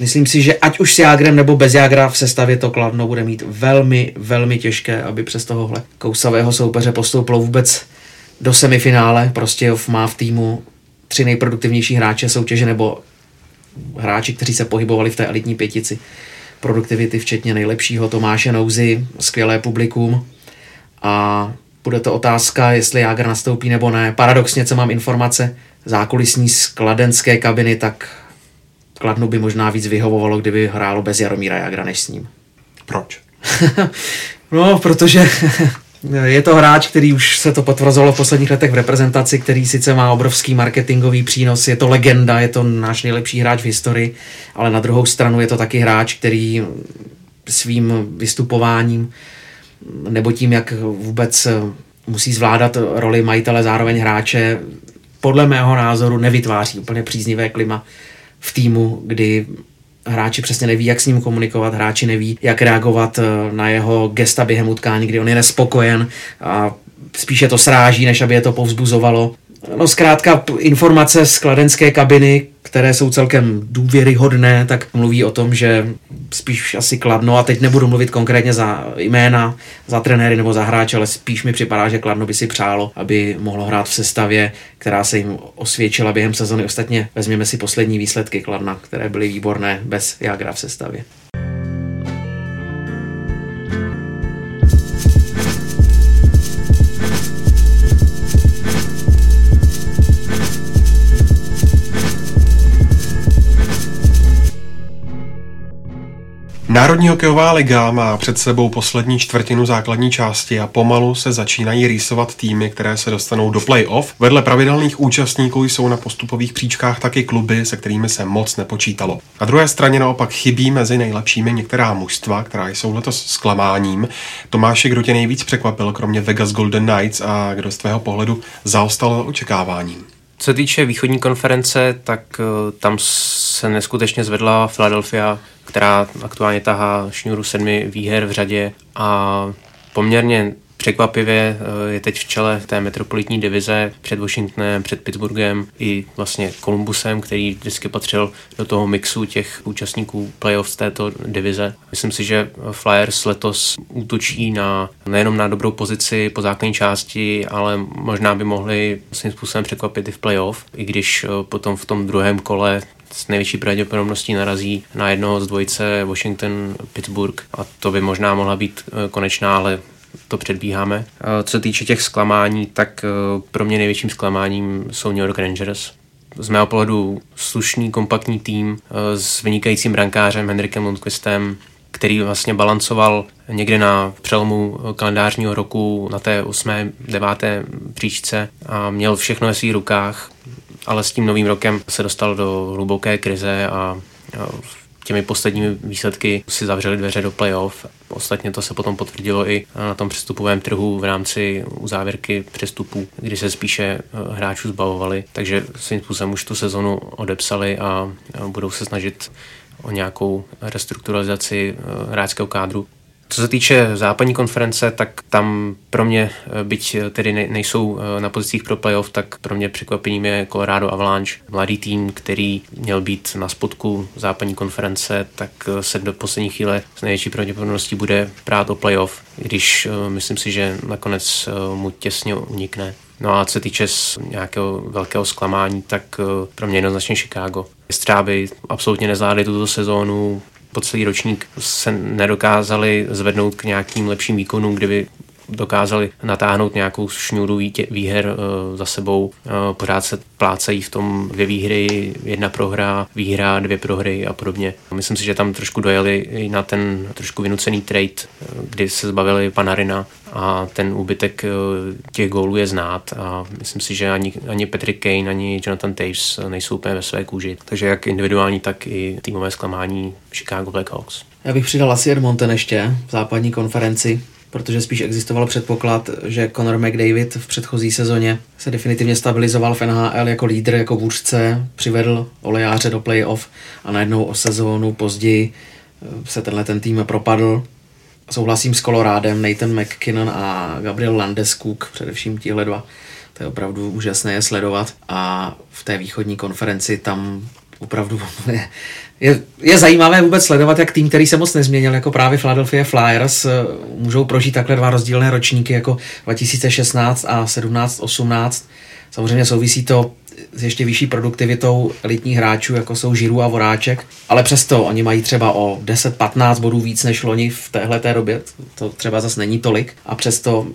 myslím si, že ať už s Jágrem nebo bez Jágra v sestavě to Kladno bude mít velmi, velmi těžké, aby přes tohohle kousavého soupeře postoupilo vůbec do semifinále. Prostě má v týmu tři nejproduktivnější hráče soutěže nebo hráči, kteří se pohybovali v té elitní pětici produktivity, včetně nejlepšího Tomáše Nouzy, skvělé publikum a Bude to otázka, jestli Jágr nastoupí nebo ne. Paradoxně, co mám informace zákulisní z kladenské kabiny, tak Kladnu by možná víc vyhovovalo, kdyby hrálo bez Jaromíra Jágra než s ním. Proč? No, protože je to hráč, který už se to potvrzovalo v posledních letech v reprezentaci, který sice má obrovský marketingový přínos, je to legenda, je to náš nejlepší hráč v historii, ale na druhou stranu je to taky hráč, který svým vystupováním nebo tím, jak vůbec musí zvládat roli majitele zároveň hráče, podle mého názoru nevytváří úplně příznivé klima v týmu, kdy hráči přesně neví, jak s ním komunikovat, hráči neví, jak reagovat na jeho gesta během utkání, kdy on je nespokojen a spíše to sráží, než aby je to povzbuzovalo. No zkrátka informace z kladenské kabiny, které jsou celkem důvěryhodné, tak mluví o tom, že spíš asi Kladno, a teď nebudu mluvit konkrétně za jména, za trenéry nebo za hráče, ale spíš mi připadá, že Kladno by si přálo, aby mohlo hrát v sestavě, která se jim osvědčila během sezony. Ostatně vezměme si poslední výsledky Kladna, které byly výborné bez Jágra v sestavě. Národní hokejová liga má před sebou poslední čtvrtinu základní části a pomalu se začínají rýsovat týmy, které se dostanou do play-off. Vedle pravidelných účastníků jsou na postupových příčkách taky kluby, se kterými se moc nepočítalo. Na druhé straně naopak chybí mezi nejlepšími některá mužstva, která jsou letos zklamáním. Tomáši, kdo tě nejvíc překvapil, kromě Vegas Golden Knights, a kdo z tvého pohledu zaostal očekáváním? Co se týče východní konference, tak tam se neskutečně zvedla Philadelphia, která aktuálně tahá šňůru sedmi výher v řadě a poměrně překvapivě je teď v čele té metropolitní divize před Washingtonem, před Pittsburghem i vlastně Columbusem, který vždycky patřil do toho mixu těch účastníků playoff této divize. Myslím si, že Flyers letos útočí na, nejenom na dobrou pozici po základní části, ale možná by mohli svým způsobem překvapit i v playoff, i když potom v tom druhém kole s největší pravděpodobností narazí na jednoho z dvojice Washington-Pittsburgh a to by možná mohla být konečná, ale to předbíháme. Co se týče těch zklamání, tak pro mě největším zklamáním jsou New York Rangers. Z mého pohledu slušný, kompaktní tým s vynikajícím brankářem Henrikem Lundqvistem, který vlastně balancoval někde na přelomu kalendářního roku na té osmé, deváté příčce a měl všechno ve svých rukách, ale s tím novým rokem se dostal do hluboké krize a těmi posledními výsledky si zavřeli dveře do playoff. Ostatně to se potom potvrdilo i na tom přestupovém trhu v rámci uzávěrky přestupů, kdy se spíše hráčů zbavovali, takže svým způsobem už tu sezonu odepsali a budou se snažit o nějakou restrukturalizaci hráčského kádru. Co se týče západní konference, tak tam pro mě, byť tedy nejsou na pozicích pro playoff, tak pro mě překvapením je Colorado Avalanche. Mladý tým, který měl být na spodku západní konference, tak se do poslední chvíle s největší pravděpodobností bude prát o playoff, když myslím si, že nakonec mu těsně unikne. No a co se týče nějakého velkého zklamání, tak pro mě jednoznačně Chicago. Stráby absolutně nezvládli tuto sezónu, po celý ročník se nedokázali zvednout k nějakým lepším výkonům, kdyby dokázali natáhnout nějakou šňůru výher za sebou. Pořád se plácají v tom dvě výhry, jedna prohra, výhra, dvě prohry a podobně. Myslím si, že tam trošku dojeli i na ten trošku vynucený trade, kdy se zbavili Panarina a ten úbytek těch gólů je znát a myslím si, že ani, ani Patrick Kane, ani Jonathan Taves nejsou úplně ve své kůži. Takže jak individuální, tak i týmové zklamání Chicago Blackhawks. Já bych přidal asi Edmonton ještě v západní konferenci, protože spíš existoval předpoklad, že Connor McDavid v předchozí sezóně se definitivně stabilizoval v N H L jako lídr, jako vůdce, přivedl olejáře do playoff a najednou o sezónu později se tenhle ten tým propadl. Souhlasím s Colorádem, Nathan McKinnon a Gabriel Landeskog, především tihle dva. To je opravdu úžasné je sledovat a v té východní konferenci tam opravdu je, je, je zajímavé vůbec sledovat, jak tým, který se moc nezměnil, jako právě Philadelphia Flyers, můžou prožít takhle dva rozdílné ročníky, jako dva tisíce šestnáct a sedmnáct osmnáct. Samozřejmě souvisí to s ještě vyšší produktivitou elitních hráčů, jako jsou Žiru a Voráček, ale přesto oni mají třeba o deset patnáct bodů víc než loni v téhleté době, to třeba zase není tolik, a přesto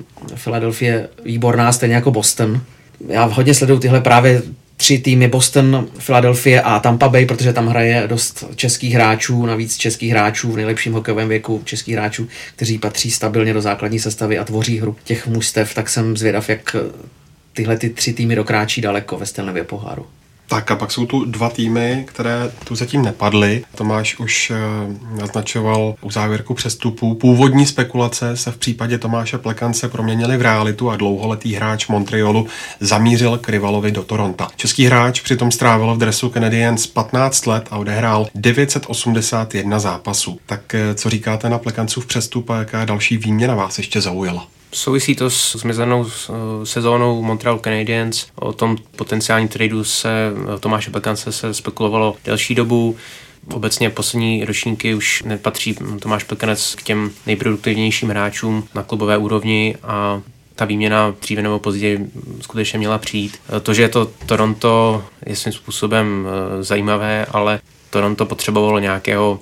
Philadelphia je výborná, stejně jako Boston. Já hodně sleduju tyhle právě tři týmy, Boston, Philadelphia a Tampa Bay, protože tam hraje dost českých hráčů, navíc českých hráčů v nejlepším hokejovém věku, českých hráčů, kteří patří stabilně do základní sestavy a tvoří hru těch mužstev, tak jsem zvědav, jak tyhle ty tři týmy dokráčí daleko ve Stanleyově poháru. Tak a pak jsou tu dva týmy, které tu zatím nepadly. Tomáš už naznačoval uzávěrku přestupů. Původní spekulace se v případě Tomáše Plekance proměnily v realitu a dlouholetý hráč Montrealu zamířil k rivalovi do Toronta. Český hráč přitom strávil v dresu Canadiens patnáct let a odehrál devět set osmdesát jedna zápasů. Tak co říkáte na Plekancův přestup a jaká další výměna vás ještě zaujala? Souvisí to s zmizelnou sezónou Montreal Canadiens. O tom potenciální tradu se Tomáše Plekance se spekulovalo delší dobu. Obecně poslední ročníky už nepatří Tomáš Plekanec k těm nejproduktivnějším hráčům na klubové úrovni a ta výměna dříve nebo později skutečně měla přijít. To, že je to Toronto, je svým způsobem zajímavé, ale Toronto potřebovalo nějakého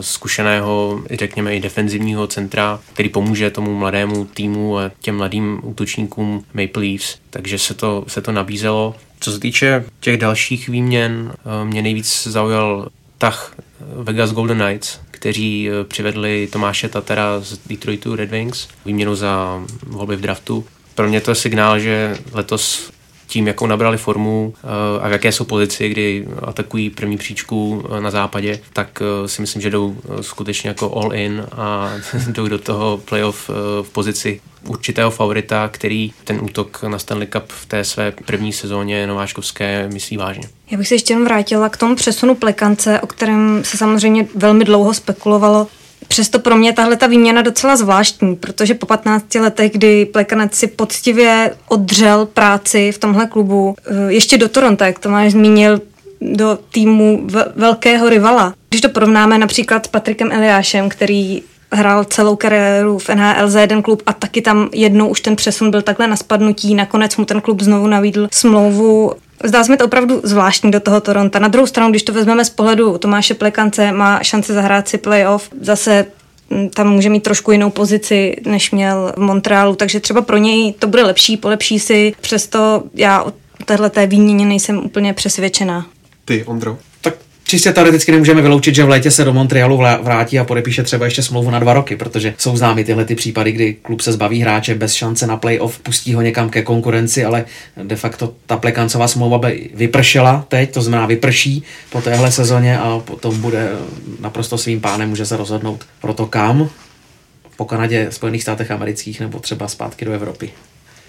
zkušeného, řekněme i defenzivního centra, který pomůže tomu mladému týmu a těm mladým útočníkům Maple Leafs, takže se to, se to nabízelo. Co se týče těch dalších výměn, mě nejvíc zaujal tah Vegas Golden Knights, kteří přivedli Tomáše Tatara z Detroitu Red Wings výměnou za volby v draftu. Pro mě to je signál, že letos tím, jakou nabrali formu a v jaké jsou pozici, kdy atakují první příčku na západě, tak si myslím, že jdou skutečně jako all in a jdou do toho playoff v pozici určitého favorita, který ten útok na Stanley Cup v té své první sezóně nováčkovské myslí vážně. Já bych se ještě jen vrátila k tomu přesunu Plekance, o kterém se samozřejmě velmi dlouho spekulovalo. Přesto pro mě tahle ta výměna docela zvláštní, protože po patnácti letech, kdy Plekanec si poctivě odřel práci v tomhle klubu, ještě do Toronto, jak Tomáš zmínil, do týmu velkého rivala. Když to porovnáme například s Patrikem Eliášem, který hrál celou kariéru v N H L za jeden klub a taky tam jednou už ten přesun byl takhle na spadnutí, nakonec mu ten klub znovu nabídl smlouvu. Zdá se mi to opravdu zvláštní do toho Toronta. Na druhou stranu, když to vezmeme z pohledu Tomáše Plekance, má šanci zahrát si playoff. Zase tam může mít trošku jinou pozici, než měl v Montrealu, takže třeba pro něj to bude lepší, polepší si. Přesto já o téhleté výměně nejsem úplně přesvědčená. Ty, Ondro? Tak čistě teoreticky nemůžeme vyloučit, že v létě se do Montrealu vrátí a podepíše třeba ještě smlouvu na dva roky, protože jsou známy tyhle ty případy, kdy klub se zbaví hráče bez šance na playoff, pustí ho někam ke konkurenci, ale de facto ta Plekancová smlouva by vypršela teď, to znamená vyprší po téhle sezóně a potom bude naprosto svým pánem, může se rozhodnout pro to kam, po Kanadě, Spojených státech amerických nebo třeba zpátky do Evropy.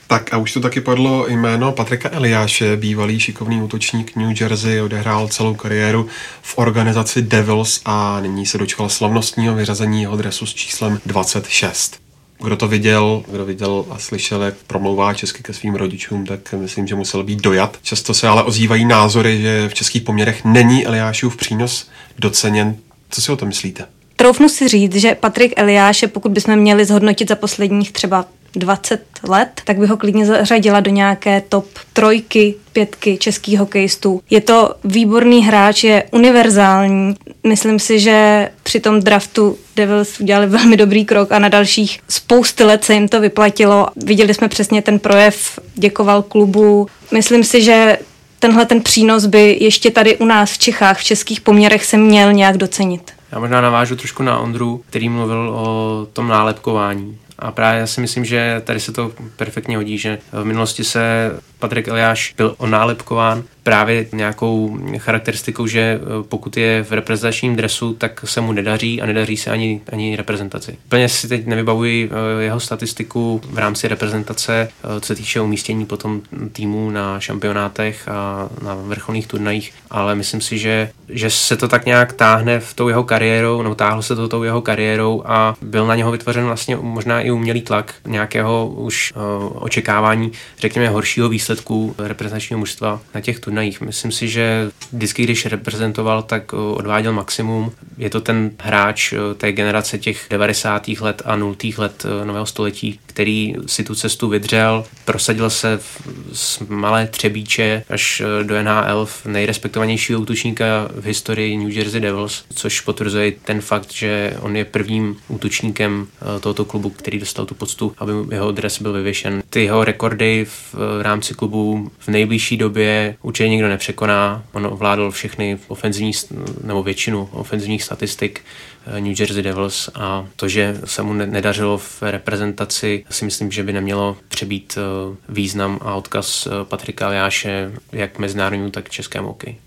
Tak a už to taky padlo jméno Patrika Eliáše, bývalý šikovný útočník New Jersey, odehrál celou kariéru v organizaci Devils a nyní se dočkal slavnostního vyřazení jeho dresu s číslem dvacet šest. Kdo to viděl, kdo viděl a slyšel, jak promlouvá česky ke svým rodičům, tak myslím, že musel být dojat. Často se ale ozývají názory, že v českých poměrech není Eliášův přínos doceněn. Co si o tom myslíte? Troufnu si říct, že Patrik Eliáše, pokud bychom měli zhodnotit za posledních třeba dvacet let, tak bych ho klidně zařadila do nějaké top trojky, pětky českých hokejistů. Je to výborný hráč, je univerzální. Myslím si, že při tom draftu Devils udělali velmi dobrý krok a na dalších spousty let se jim to vyplatilo. Viděli jsme přesně ten projev, děkoval klubu. Myslím si, že tenhle ten přínos by ještě tady u nás v Čechách, v českých poměrech se měl nějak docenit. Já možná navážu trošku na Ondru, který mluvil o tom nálepkování. A právě já si myslím, že tady se to perfektně hodí, že v minulosti se Patrik Eliáš byl onálepkován právě nějakou charakteristikou, že pokud je v reprezentačním dresu, tak se mu nedaří a nedaří se ani, ani reprezentaci. Úplně si teď nevybavuji jeho statistiku v rámci reprezentace, co se týče umístění potom týmu na šampionátech a na vrcholných turnajích, ale myslím si, že, že se to tak nějak táhne v tou jeho kariérou, nebo táhlo se to tou jeho kariérou a byl na něho vytvořen vlastně možná i umělý tlak nějakého už uh, očekávání, řekněme, horšího výsledku reprezentačního mužstva na těch turnajích. Myslím si, že vždycky, když reprezentoval, tak uh, odváděl maximum. Je to ten hráč uh, té generace těch devadesátých let a nultých let uh, nového století, který si tu cestu vydřel, prosadil se z malé Třebíče až do N H L v nejrespektovanějšího útočníka v historii New Jersey Devils, což potvrzuje ten fakt, že on je prvním útočníkem tohoto klubu, který dostal tu poctu, aby jeho dres byl vyvěšen. Ty jeho rekordy v rámci klubu v nejbližší době určitě nikdo nepřekoná. On ovládl všechny ofenzivní, nebo většinu ofenzivních statistik New Jersey Devils a to, že se mu nedařilo v reprezentaci, si myslím, že by nemělo přebít význam a odkaz Patrika Eliáše jak mezinárodnímu, tak českému hokeji.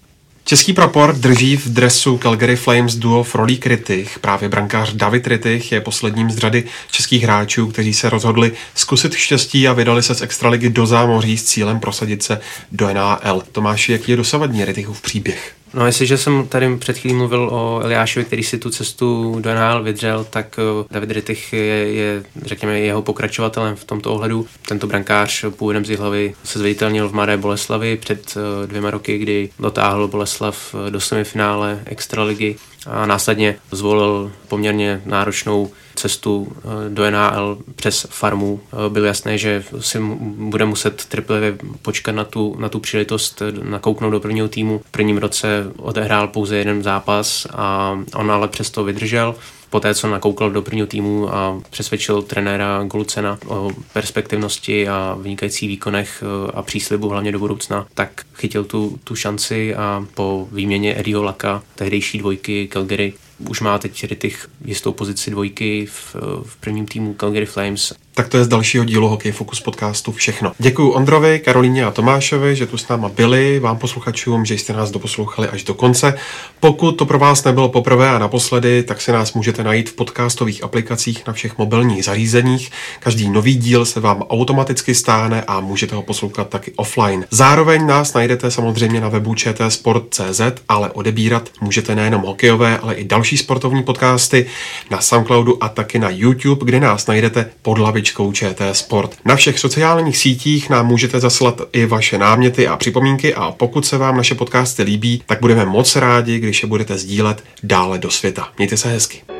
Český propor drží v dresu Calgary Flames duo Frolík Rittich. Právě brankář David Rittich je posledním z řady českých hráčů, kteří se rozhodli zkusit štěstí a vydali se z extraligy do zámoří s cílem prosadit se do N H L. Tomáši, jaký je dosavadní Rittichův příběh? No, jestliže jsem tady před chvílí mluvil o Eliášovi, který si tu cestu do N H L vydřel, tak David Rittich je, je, řekněme, jeho pokračovatelem v tomto ohledu. Tento brankář původem z Jihlavy se zviditelnil v Mladé Boleslavi před dvěma roky, kdy dotáhl Boleslav do semifinále extraligy a následně zvolil poměrně náročnou cestu do N H L přes farmu. Bylo jasné, že si bude muset trpělivě počkat na tu, na tu příležitost nakouknout do prvního týmu. V prvním roce odehrál pouze jeden zápas a on ale přesto vydržel. Poté, co nakoukal do prvního týmu a přesvědčil trenéra Golucena o perspektivnosti a vynikajících výkonech a příslibu hlavně do budoucna, tak chytil tu, tu šanci a po výměně Eddieho Lucka, tehdejší dvojky Calgary, už má teď Rittich jistou pozici dvojky v, v prvním týmu Calgary Flames. Tak to je z dalšího dílu Hokej Fokus podcastu všechno. Děkuji Ondrovi, Karolíně a Tomášovi, že tu s náma byli, vám posluchačům, že jste nás doposlouchali až do konce. Pokud to pro vás nebylo poprvé a naposledy, tak si nás můžete najít v podcastových aplikacích na všech mobilních zařízeních. Každý nový díl se vám automaticky stáhne a můžete ho poslouchat taky offline. Zároveň nás najdete samozřejmě na webu č t sport tečka c z, ale odebírat můžete nejenom hokejové, ale i další sportovní podcasty na Soundcloudu a taky na YouTube, kde nás najdete pod lavičkou ČT Sport. Na všech sociálních sítích nám můžete zaslat i vaše náměty a připomínky a pokud se vám naše podcasty líbí, tak budeme moc rádi, když je budete sdílet dále do světa. Mějte se hezky.